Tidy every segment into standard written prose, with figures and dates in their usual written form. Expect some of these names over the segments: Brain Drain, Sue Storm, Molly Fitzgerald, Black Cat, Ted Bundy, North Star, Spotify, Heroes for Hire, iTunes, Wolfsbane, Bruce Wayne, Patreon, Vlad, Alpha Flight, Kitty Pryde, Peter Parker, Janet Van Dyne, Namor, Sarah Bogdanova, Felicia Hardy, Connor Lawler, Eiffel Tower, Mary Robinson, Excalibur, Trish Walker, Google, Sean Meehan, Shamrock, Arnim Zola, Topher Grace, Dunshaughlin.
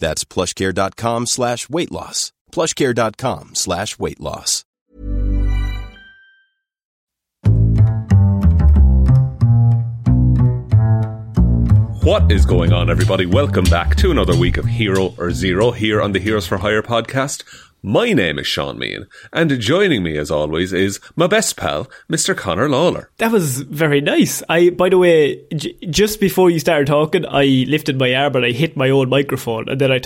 That's PlushCare.com/weight loss. PlushCare.com/weight loss. What is going on, everybody? Welcome back to another week of Hero or Zero here on the Heroes for Hire podcast. My name is Sean Meehan, and joining me as always is my best pal, Mr. Connor Lawler. That was very nice. By the way, just before you started talking, I lifted my arm and I hit my own microphone, and then I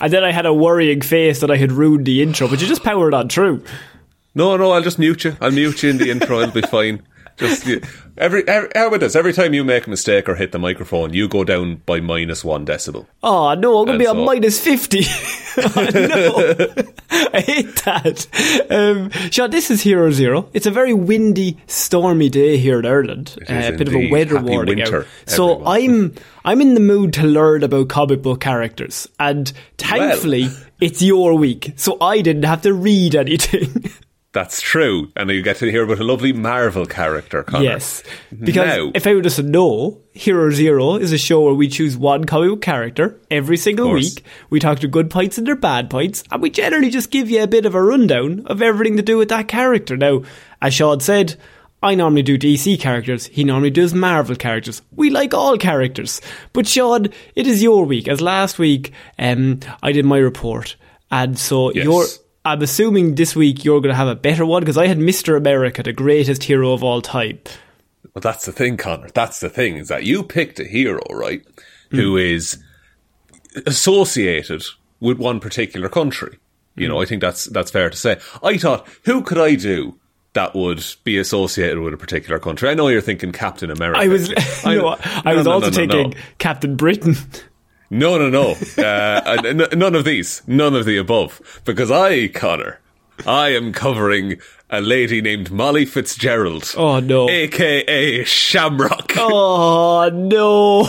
and then I had a worrying face that I had ruined the intro. But you just powered on through. No, I'll just mute you. I'll mute you in the intro. It'll be fine. Just every time you make a mistake or hit the microphone, you go down by -1 decibel. Oh no, I'm gonna be on -50. Oh, no. I hate that. Sean, this is Hero Zero. It's a very windy, stormy day here in Ireland. A bit of a weather warning out. So I'm in the mood to learn about comic book characters, and thankfully it's your week, so I didn't have to read anything. That's true. And you get to hear about a lovely Marvel character, Connor. Yes. Because now, if anyone doesn't know, Hero Zero is a show where we choose one comic book character every single week. We talk to good points and their bad points, and we generally just give you a bit of a rundown of everything to do with that character. Now, as Sean said, I normally do DC characters. He normally does Marvel characters. We like all characters. But Sean, it is your week. As last week, I did my report. And so I'm assuming this week you're going to have a better one, because I had Mr. America, the greatest hero of all time. Well, that's the thing, Connor. That's the thing, is that you picked a hero, right, who is associated with one particular country. You know, I think that's fair to say. I thought, who could I do that would be associated with a particular country? I know you're thinking Captain America. I was also thinking Captain Britain. No. None of these. None of the above. Because I am covering a lady named Molly Fitzgerald. Oh, no. A.K.A. Shamrock. Oh, no.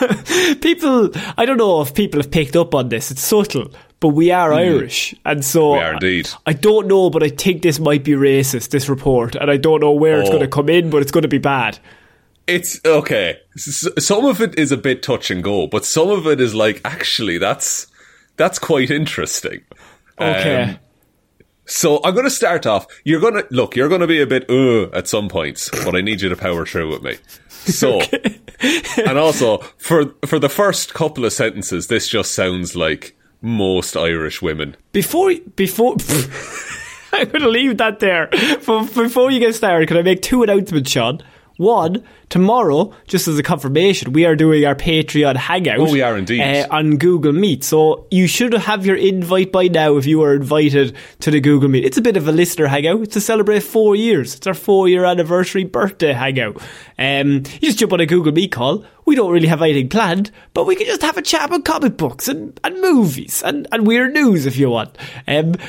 I don't know if people have picked up on this. It's subtle. But we are Irish. And so we are indeed. I don't know, but I think this might be racist, this report. And I don't know where it's going to come in, but it's going to be bad. It's okay. Some of it is a bit touch and go, but some of it is like, actually, that's quite interesting. Okay. So I'm going to start off. You're going to be a bit at some points, but I need you to power through with me. So, okay. And also for the first couple of sentences, this just sounds like most Irish women. Before. I'm going to leave that there. But before you get started, can I make 2 announcements, Sean? One, tomorrow, just as a confirmation, we are doing our Patreon hangout. Oh, we are indeed. On Google Meet. So you should have your invite by now if you are invited to the Google Meet. It's a bit of a listener hangout. It's to celebrate 4 years. It's our 4-year anniversary birthday hangout. You just jump on a Google Meet call. We don't really have anything planned, but we can just have a chat about comic books and movies and weird news if you want.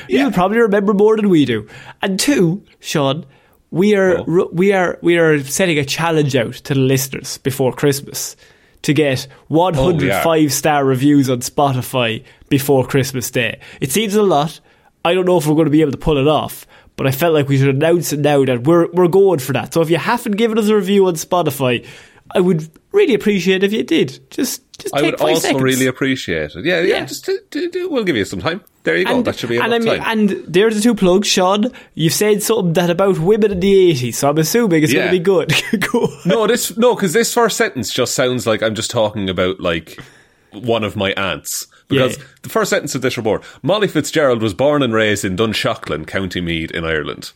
You'll probably remember more than we do. And two, Sean... We are setting a challenge out to the listeners before Christmas to get 105 star reviews on Spotify before Christmas Day. It seems a lot. I don't know if we're going to be able to pull it off, but I felt like we should announce it now that we're going for that. So if you haven't given us a review on Spotify, I would really appreciate it if you did. Just take 5 seconds. I would also really appreciate it. Yeah. Just we'll give you some time. There you go. That should be enough time. And there's the two plugs, Sean. You said something that about women in the 80s, so I'm assuming it's going to be good. Go because this first sentence just sounds like I'm just talking about like one of my aunts. Because the first sentence of this report, Molly Fitzgerald was born and raised in Dunshaughlin, County Meath in Ireland.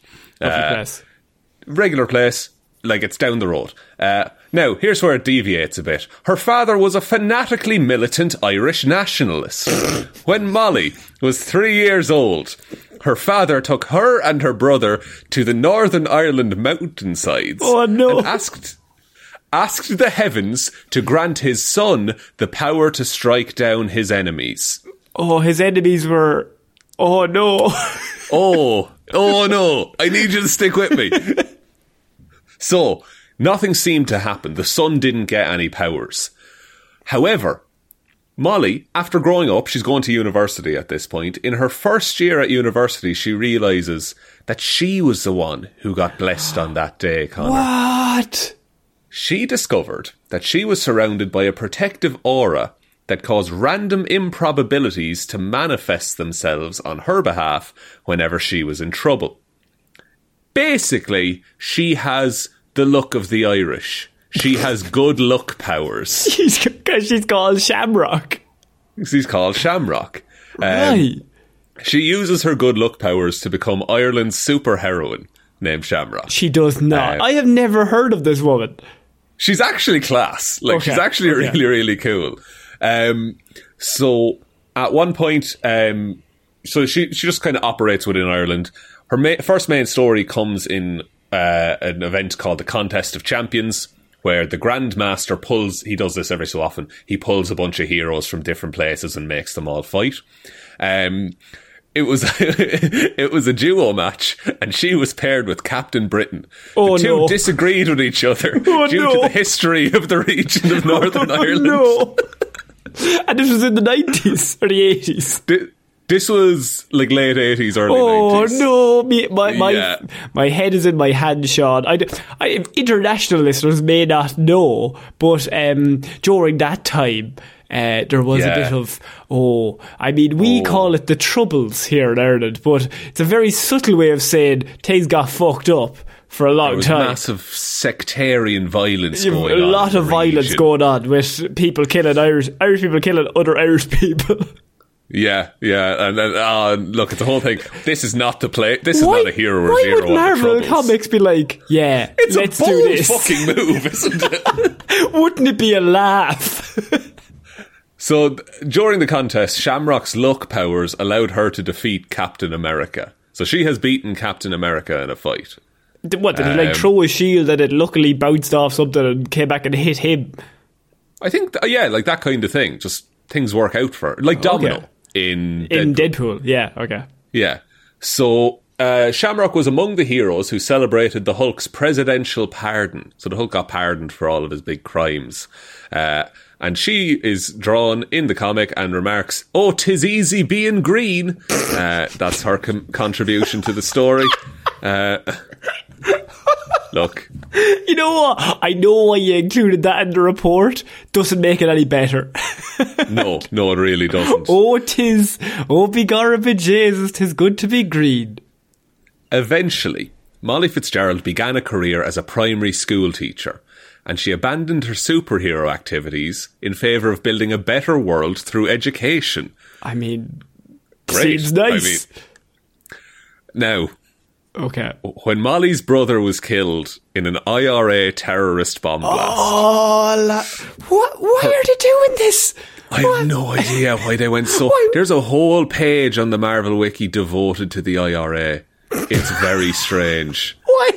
Regular place. Like, it's down the road. Now, here's where it deviates a bit. Her father was a fanatically militant Irish nationalist. When Molly was 3 years old, her father took her and her brother to the Northern Ireland mountainsides and asked the heavens to grant his son the power to strike down his enemies. Oh, his enemies were... Oh, no. Oh, no. I need you to stick with me. So, nothing seemed to happen. The son didn't get any powers. However, Molly, after growing up, she's going to university at this point. In her first year at university, she realises that she was the one who got blessed on that day, Connor. What? She discovered that she was surrounded by a protective aura that caused random improbabilities to manifest themselves on her behalf whenever she was in trouble. Basically, she has the luck of the Irish. She has good luck powers. She's called Shamrock. She's called Shamrock. Right. She uses her good luck powers to become Ireland's superheroine named Shamrock. She does not. I have never heard of this woman. She's actually class. She's actually really, really cool. So at one point, so she just kind of operates within Ireland. Her first main story comes in an event called the Contest of Champions, where the Grand Master he does this every so often, he pulls a bunch of heroes from different places and makes them all fight. It was a duo match, and she was paired with Captain Britain. The two disagreed with each other due to the history of the region of Northern Ireland. And this was in the 90s or the 80s. This was like late 80s, early 90s. Oh, no. My head is in my hand, Sean. International listeners may not know, but during that time, there was a bit of... we call it the Troubles here in Ireland, but it's a very subtle way of saying things got fucked up for a long time. There was massive sectarian violence going on. A lot of violence going on with people killing Irish people killing other Irish people. Yeah, and look, it's a whole thing. This is not the play. This is not a hero or zero. Why would Marvel Comics be like, it's let's a bold do this. Fucking move, isn't it? Wouldn't it be a laugh? So during the contest, Shamrock's luck powers allowed her to defeat Captain America. So she has beaten Captain America in a fight. What, did he throw a shield and it luckily bounced off something and came back and hit him? I think, like that kind of thing. Just things work out for her. Like Domino. Okay. In Deadpool. So Shamrock was among the heroes who celebrated the Hulk's presidential pardon. So the Hulk got pardoned for all of his big crimes, and she is drawn in the comic and remarks, "Oh, 'tis easy being green." That's her contribution to the story. Look, you know what? I know why you included that in the report. Doesn't make it any better. No, it really doesn't. Oh, 'tis. Oh, be garbage, Jesus, 'tis good to be green. Eventually, Molly Fitzgerald began a career as a primary school teacher, and she abandoned her superhero activities in favour of building a better world through education. I mean, great. Seems nice. Now, Okay. When Molly's brother was killed in an IRA terrorist bomb blast. Oh, why are they doing this? I have no idea why they went so... There's a whole page on the Marvel Wiki devoted to the IRA. It's very strange. Why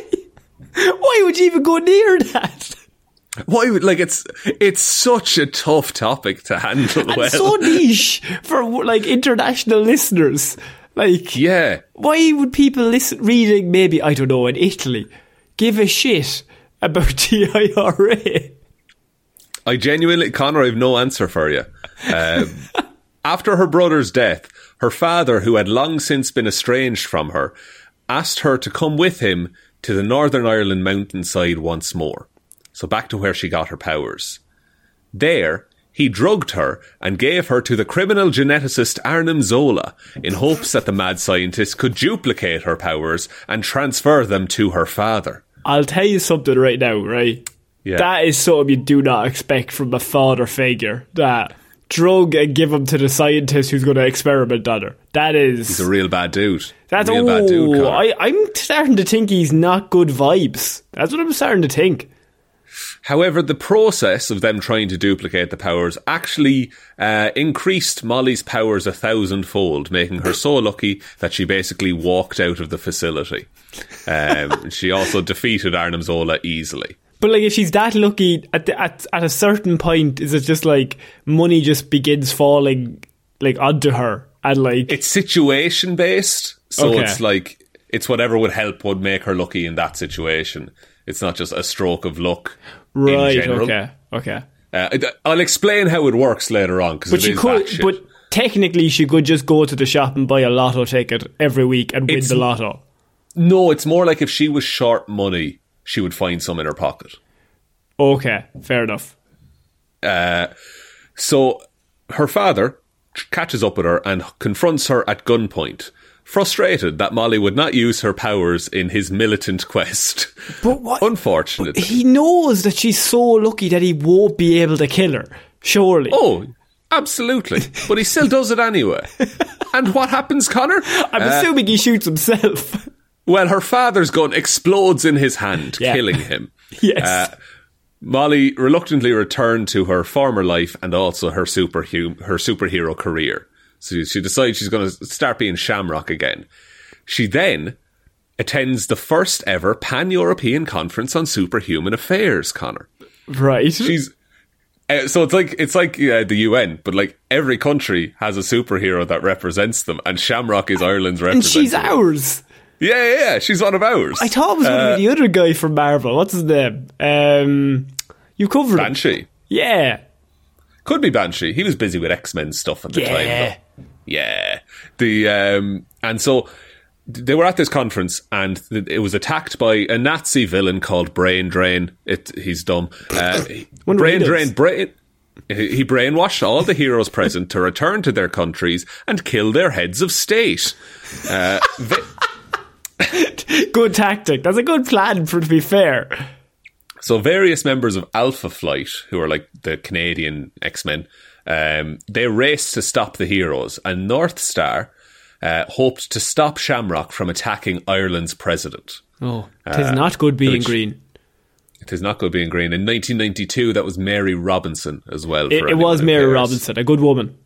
would you even go near that? Why would, like, it's such a tough topic to handle, and well, so niche for like international listeners. Like, yeah, why would people reading maybe, I don't know, in Italy, give a shit about the IRA? I genuinely, Connor, I have no answer for you. After her brother's death, her father, who had long since been estranged from her, asked her to come with him to the Northern Ireland mountainside once more. So back to where she got her powers. There, he drugged her and gave her to the criminal geneticist Arnim Zola in hopes that the mad scientist could duplicate her powers and transfer them to her father. I'll tell you something right now, right? Yeah. That is something you do not expect from a father figure, that drug and give him to the scientist who's going to experiment on her. That is... He's a real bad dude. That's a real bad dude, Connor. I'm starting to think he's not good vibes. That's what I'm starting to think. However, the process of them trying to duplicate the powers actually increased Molly's powers 1,000-fold, making her so lucky that she basically walked out of the facility. She also defeated Arnim Zola easily. But like, if she's that lucky, at a certain point, is it just like money just begins falling like onto her? And like, it's situation based, so okay. It's like, it's whatever would help would make her lucky in that situation. It's not just a stroke of luck, right? In general. Okay. I'll explain how it works later on. But technically, she could just go to the shop and buy a lotto ticket every week and win the lotto. No, it's more like if she was short money, she would find some in her pocket. Okay, fair enough. So her father catches up with her and confronts her at gunpoint, frustrated that Molly would not use her powers in his militant quest. But what? Unfortunately. But he knows that she's so lucky that he won't be able to kill her, surely. Oh, absolutely. But he still does it anyway. And what happens, Connor? I'm assuming he shoots himself. Well, her father's gun explodes in his hand, killing him. Yes. Molly reluctantly returned to her former life and also her superhero career. So she decides she's going to start being Shamrock again. She then attends the first ever pan-European conference on superhuman affairs, Connor. Right. So it's like the UN, but like every country has a superhero that represents them, and Shamrock is Ireland's representative. And she's ours. Yeah, she's one of ours. I thought it was one of the other guy from Marvel. What's his name? You covered Banshee. Him. Yeah. Could be Banshee. He was busy with X-Men stuff at the time, though. Yeah. And so they were at this conference, and it was attacked by a Nazi villain called Brain Drain. He's dumb. He brainwashed all the heroes present to return to their countries and kill their heads of state. Good tactic. That's a good plan, to be fair. So various members of Alpha Flight, who are like the Canadian X-Men, they raced to stop the heroes, and North Star hoped to stop Shamrock from attacking Ireland's president. Oh, it is not good being green. It is not good being green. In 1992, that was Mary Robinson as well. It was Mary Robinson, a good woman.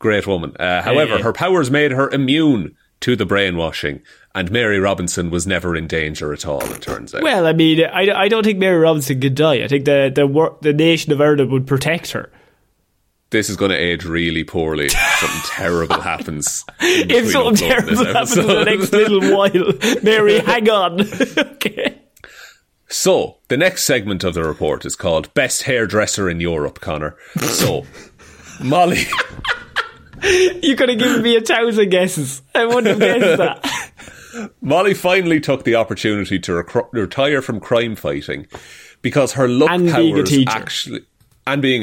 Great woman. However, her powers made her immune to the brainwashing, and Mary Robinson was never in danger at all, it turns out. Well, I mean, I don't think Mary Robinson could die. I think the nation of Ireland would protect her. This is going to age really poorly. Something terrible happens. If something terrible happens in the next little while, Mary, hang on. Okay. So, the next segment of the report is called Best Hairdresser in Europe, Connor. So, Molly... You could have given me 1,000 guesses. I wouldn't have guessed that. Molly finally took the opportunity to retire from crime fighting because her luck and powers being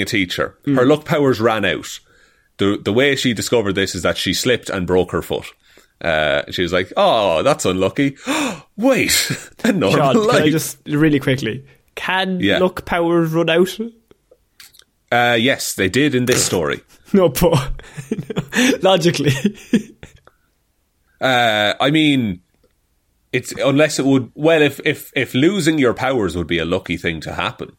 a teacher. Her luck powers ran out. The way she discovered this is that she slipped and broke her foot. She was like, "Oh, that's unlucky." Wait, another life. Can I just really quickly? Can luck powers run out? Yes, they did in this story. No, but logically. I mean, It's unless it would. Well, if losing your powers would be a lucky thing to happen,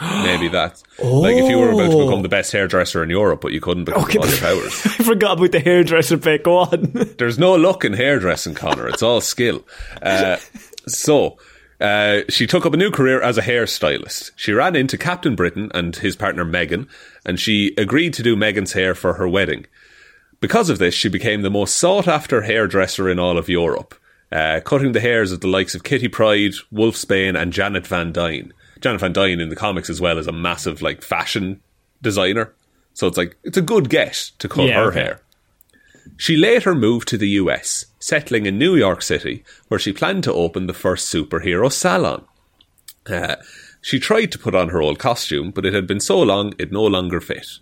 maybe that's like if you were about to become the best hairdresser in Europe, but you couldn't because of all your powers. I forgot about the hairdresser bit. Go on. There's no luck in hairdressing, Connor. It's all skill. So she took up a new career as a hairstylist. She ran into Captain Britain and his partner Meghan, and she agreed to do Meghan's hair for her wedding. Because of this, she became the most sought-after hairdresser in all of Europe, cutting the hairs of the likes of Kitty Pryde, Wolfsbane and Janet Van Dyne. Janet Van Dyne in the comics as well is a massive like fashion designer. So it's like, it's a good get to cut her hair. She later moved to the US, settling in New York City, where she planned to open the first superhero salon. She tried to put on her old costume, but it had been so long it no longer fit.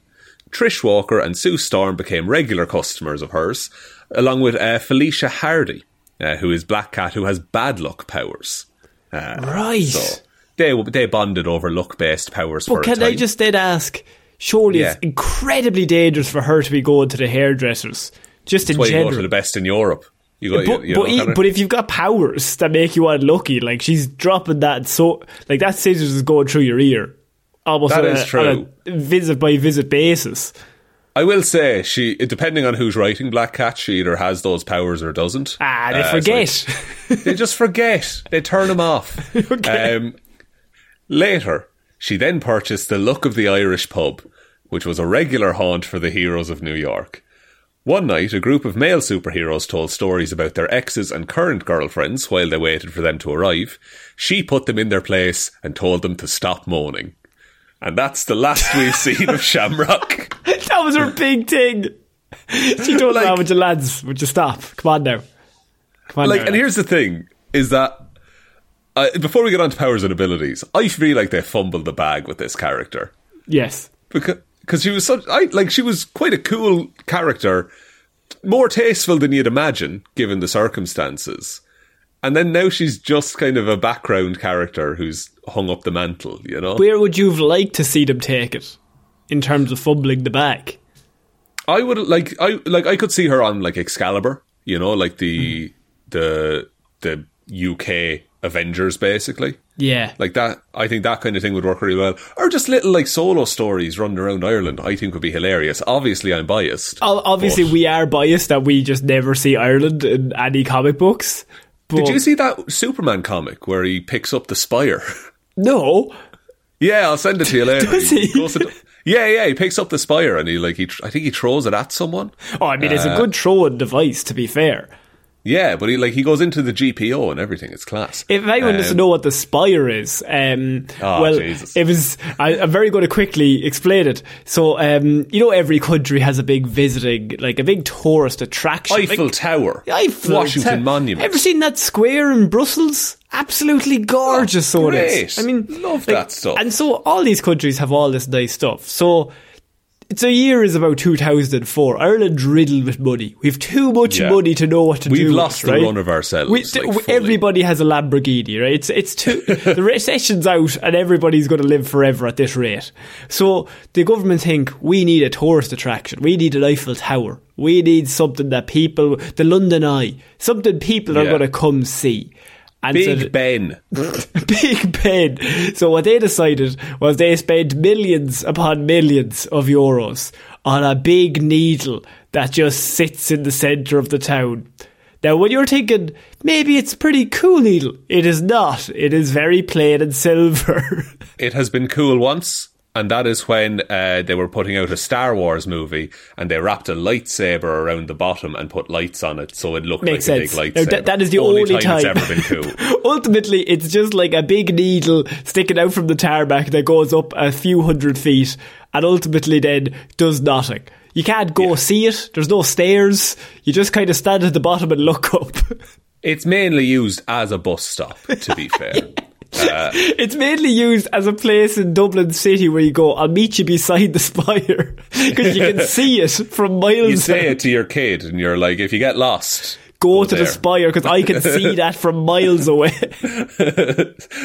Trish Walker and Sue Storm became regular customers of hers, along with Felicia Hardy, who is Black Cat, who has bad luck powers. Right. So they bonded over luck-based powers for a time. But can I just then ask, surely it's incredibly dangerous for her to be going to the hairdressers. Just that's in why general. You go to the best in Europe. But if you've got powers that make you unlucky, like she's dropping that, so like that scissors is going through your ear. Almost that is true. On a visit by visit basis. I will say, she, depending on who's writing Black Cat, she either has those powers or doesn't. They forget. So they just forget. They turn them off. Okay. Later, she then purchased the Look of the Irish Pub, which was a regular haunt for the heroes of New York. One night, a group of male superheroes told stories about their exes and current girlfriends while they waited for them to arrive. She put them in their place and told them to stop moaning. And that's the last we've seen of Shamrock. That was her big thing. She told them, would you lads, would you stop? Come on now. Come on now. And here's the thing, is that before we get on to powers and abilities, I feel like they fumbled the bag with this character. Yes. Because she was she was quite a cool character, more tasteful than you'd imagine, given the circumstances. And then now she's just kind of a background character who's hung up the mantle, you know? Where would you have liked to see them take it in terms of fumbling the bag? I would I could see her on like Excalibur, you know, like the UK Avengers basically. Yeah. Like that, I think that kind of thing would work really well. Or just little like solo stories running around Ireland, I think would be hilarious. Obviously I'm biased. Obviously we are biased that we just never see Ireland in any comic books. But did you see that Superman comic where he picks up the spire? No. Yeah, I'll send it to you later. Does he? He picks up the spire and he throws it at someone. Oh, I mean, it's a good throwing device, to be fair. Yeah, but he goes into the GPO and everything. It's class. If anyone doesn't know what the spire is, Jesus. I'm very going to quickly explain it. So, you know, every country has a big visiting, like a big tourist attraction. Eiffel Tower, Washington Monument. Ever seen that square in Brussels? Absolutely gorgeous, so it is. I mean, love that stuff. And so, all these countries have all this nice stuff. So. So year is about 2004. Ireland's riddled with money. We have too much money to know what to do. We've lost the run of ourselves. Everybody has a Lamborghini, right? It's too, the recession's out and everybody's going to live forever at this rate. So the government think we need a tourist attraction. We need an Eiffel Tower. We need something that people, the London Eye, something people are going to come see. And Big Ben. Big Ben. So what they decided was they spent millions upon millions of euros on a big needle that just sits in the centre of the town. Now, when you're thinking, maybe it's a pretty cool needle, it is not. It is very plain and silver. It has been cool once, and that is when they were putting out a Star Wars movie and they wrapped a lightsaber around the bottom and put lights on it so it looked like a big lightsaber. That is the only time it's ever been cool. Ultimately, it's just like a big needle sticking out from the tarmac that goes up a few hundred feet and ultimately then does nothing. You can't go see it. There's no stairs. You just kind of stand at the bottom and look up. It's mainly used as a bus stop, to be fair. It's mainly used as a place in Dublin city where you go, I'll meet you beside the spire, because you can see it from miles. You say it to your kid and you're like, if you get lost, go to the spire, because I can see that from miles away.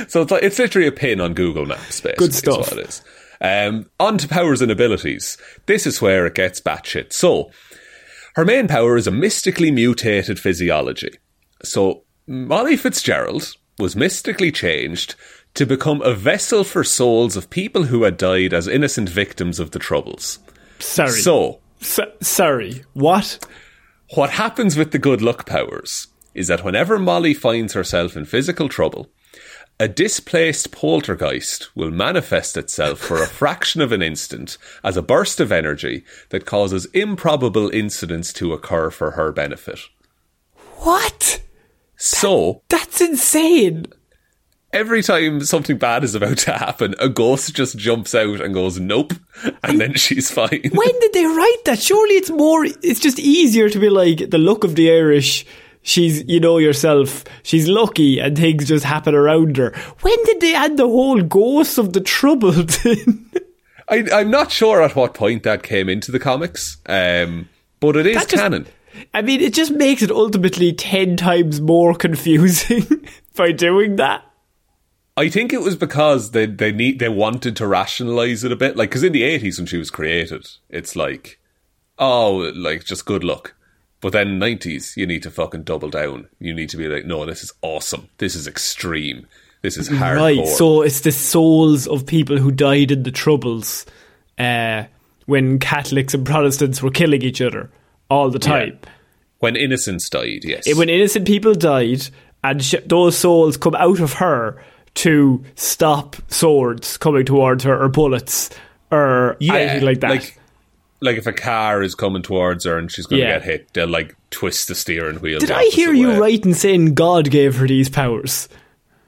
So it's literally a pin on Google Maps, basically. Good stuff. Is what it is. On to powers and abilities. This is where it gets batshit. So her main power is a mystically mutated physiology. So Molly Fitzgerald was mystically changed to become a vessel for souls of people who had died as innocent victims of the Troubles. Sorry, what? What happens with the good luck powers is that whenever Molly finds herself in physical trouble, a displaced poltergeist will manifest itself for a fraction of an instant as a burst of energy that causes improbable incidents to occur for her benefit. What? So... That's insane! Every time something bad is about to happen, a ghost just jumps out and goes, nope, and then she's fine. When did they write that? Surely it's more... It's just easier to be like, the luck of the Irish... She's, you know yourself, she's lucky and things just happen around her. When did they add the whole ghost of the Troubled in? I'm not sure at what point that came into the comics, but it is just canon. I mean, it just makes it ultimately 10 times more confusing by doing that. I think it was because they wanted to rationalise it a bit. Like, because in the 80s when she was created, it's like, oh, like, just good luck. But then 90s, you need to fucking double down. You need to be like, no, this is awesome. This is extreme. This is hardcore. Right, so it's the souls of people who died in the Troubles when Catholics and Protestants were killing each other all the time. Yeah. When innocents died, yes. When innocent people died, and those souls come out of her to stop swords coming towards her, or bullets, or anything like that. Like if a car is coming towards her and she's going to get hit, they'll like twist the steering wheel. Did I hear you right in saying God gave her these powers?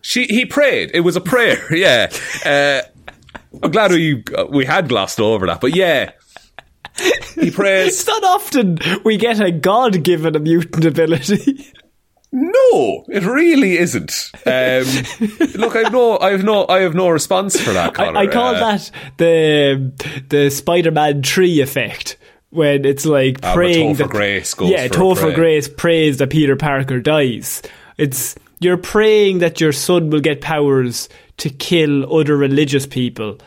He prayed. It was a prayer. Yeah. I'm glad we had glossed over that, but yeah, he prays. It's not often we get a God given a mutant ability. No, it really isn't. Look, I have no response for that, Connor. I call that the Spider-Man tree effect, when it's like praying that Grace goes for Topher Grace prays that Peter Parker dies. It's you're praying that your son will get powers to kill other religious people,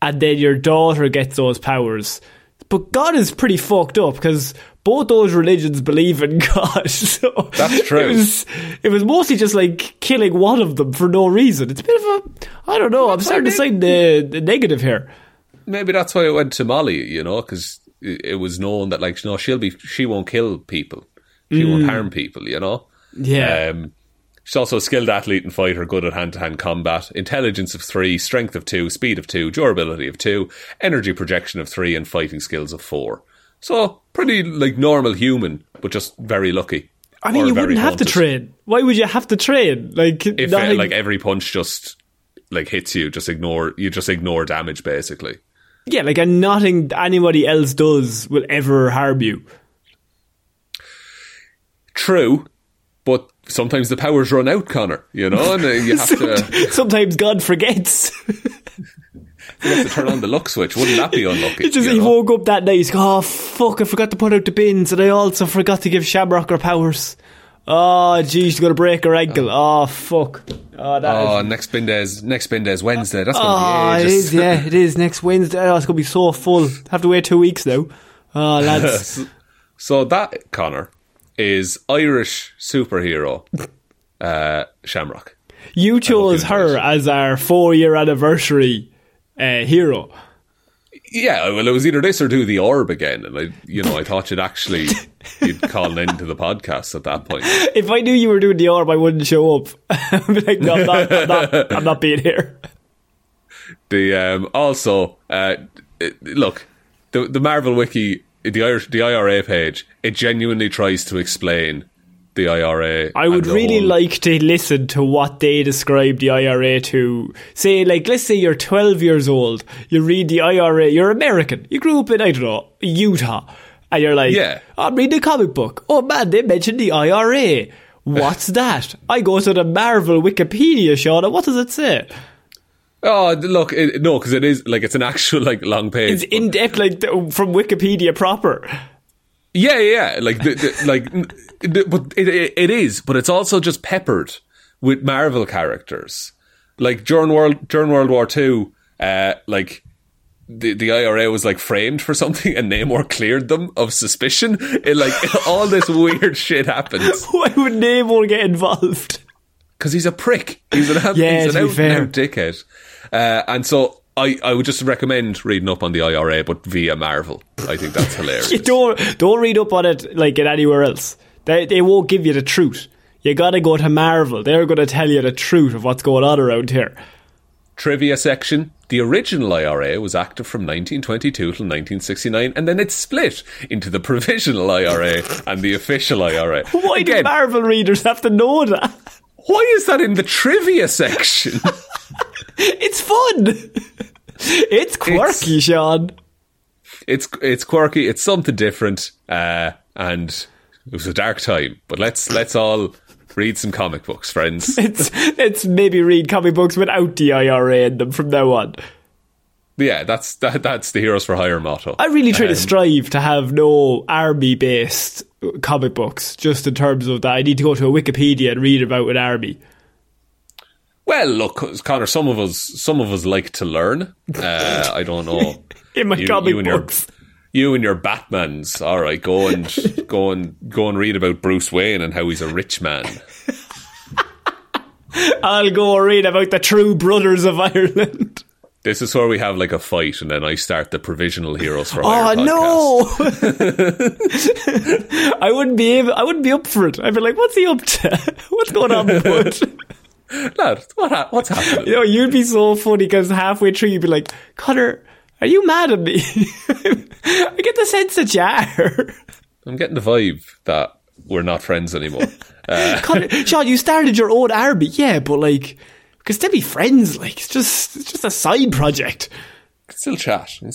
and then your daughter gets those powers. But God is pretty fucked up because both those religions believe in God. So that's true. It was mostly just like killing one of them for no reason. It's a bit of a... I don't know. I'm starting to sign the negative here. Maybe that's why it went to Molly, you know, because it was known that, like, no, she won't kill people. She won't harm people, you know? Yeah. She's also a skilled athlete and fighter, good at hand-to-hand combat, intelligence of 3, strength of 2, speed of 2, durability of 2, energy projection of 3, and fighting skills of 4. So, pretty, like, normal human, but just very lucky. I mean, you wouldn't have to train. Why would you have to train? Like, if like every punch just, like, hits you, you just ignore damage, basically. Yeah, like, and nothing anybody else does will ever harm you. True, but sometimes the powers run out, Connor, you know, and you have to... Sometimes God forgets. You have to turn on the luck switch. Wouldn't that be unlucky? He woke up that night. He's like, oh, fuck, I forgot to put out the bins, and I also forgot to give Shamrock her powers. Oh, geez, she's going to break her ankle. Oh, fuck. Next bin day is Wednesday. That's going to be ages. It is. Next Wednesday. Oh, it's going to be so full. Have to wait 2 weeks now. Oh, lads. So that, Connor, is Irish superhero Shamrock. You chose her as our 4-year anniversary hero. Yeah, well, it was either this or do the orb again, and I thought you'd call into the podcast at that point. If I knew you were doing the orb, I wouldn't show up. I'd be like, no, I'm not being here. Look, the Marvel Wiki, the IRA page, it genuinely tries to explain the IRA. I would really like to listen to what they describe the IRA to. Say, like, let's say you're 12 years old, you read the IRA, you're American, you grew up in, I don't know, Utah, and you're like, I'm reading a comic book. Oh man, they mentioned the IRA. What's that? I go to the Marvel Wikipedia, Sean, and what does it say? Oh, look, because it is, like, it's an actual, like, long page. It's in-depth, like, from Wikipedia proper. Yeah, like, but it is, but it's also just peppered with Marvel characters. Like, during World War II, like, the IRA was, like, framed for something, and Namor cleared them of suspicion. All this weird shit happens. Why would Namor get involved? because he's a prick. He's an out dickhead. And so I would just recommend reading up on the IRA, but via Marvel. I think that's hilarious. You don't read up on it like in anywhere else. They won't give you the truth. You gotta go to Marvel. They're gonna tell you the truth of what's going on around here. Trivia section. The original IRA was active from 1922 till 1969, and then it split into the provisional IRA and the official IRA. Why do Marvel readers have to know that? Why is that in the trivia section? It's fun. It's quirky, Sean. It's quirky. It's something different, and it was a dark time. But let's all read some comic books, friends. It's maybe read comic books without the IRA in them from now on. Yeah, that's the Heroes for Hire motto. I really try to strive to have no army-based comic books, just in terms of that I need to go to a Wikipedia and read about an army. Well, look, Connor, some of us like to learn. I don't know. In my comic books. You and your Batmans, all right. Go and read about Bruce Wayne and how he's a rich man. I'll go read about the true brothers of Ireland. This is where we have like a fight, and then I start the provisional Heroes for Hire podcast. Oh no! I wouldn't be up for it. I'd be like, "What's he up to? What's going on, bud?" Lad, what's happening? You know, you'd be so funny because halfway through you'd be like, "Connor, are you mad at me?" I get the sense that you are. I'm getting the vibe that we're not friends anymore. Sean, you started your own army. Yeah, but like, we can still be friends. Like, it's just a side project. Still chat on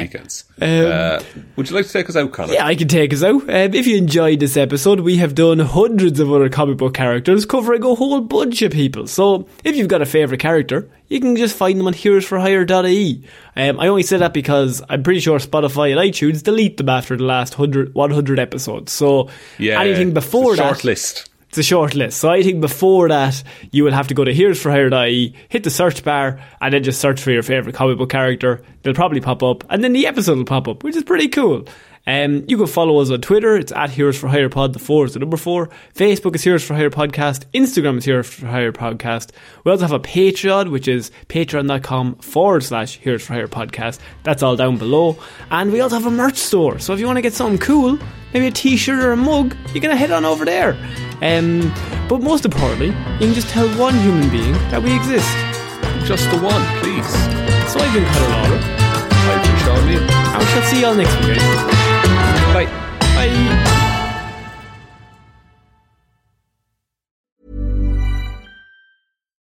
weekends. Would you like to take us out, Connor? Yeah, I can take us out. If you enjoyed this episode, we have done hundreds of other comic book characters covering a whole bunch of people. So if you've got a favourite character, you can just find them on heroesforhire.ie. I only say that because I'm pretty sure Spotify and iTunes delete them after the last 100 episodes. So yeah, anything before it's a short list. It's a short list. So I think before that, you will have to go to heroesforhire.ie, hit the search bar, and then just search for your favourite comic book character. They'll probably pop up, and then the episode will pop up, which is pretty cool. You can follow us on Twitter. It's at heroesforhirepod. The 4 is the number 4. Facebook is heroesforhirepodcast. Instagram is heroesforhirepodcast. We also have a Patreon, which is patreon.com/heroesforhirepodcast. That's all down below. And we also have a merch store. So if you want to get something cool, maybe a t-shirt or a mug, you're going to head on over there. But most importantly, you can just tell one human being that we exist. Just the one, please. So I've been Connor Lawler. I've been Sean Meehan. And we shall see y'all next week. Bye. Bye.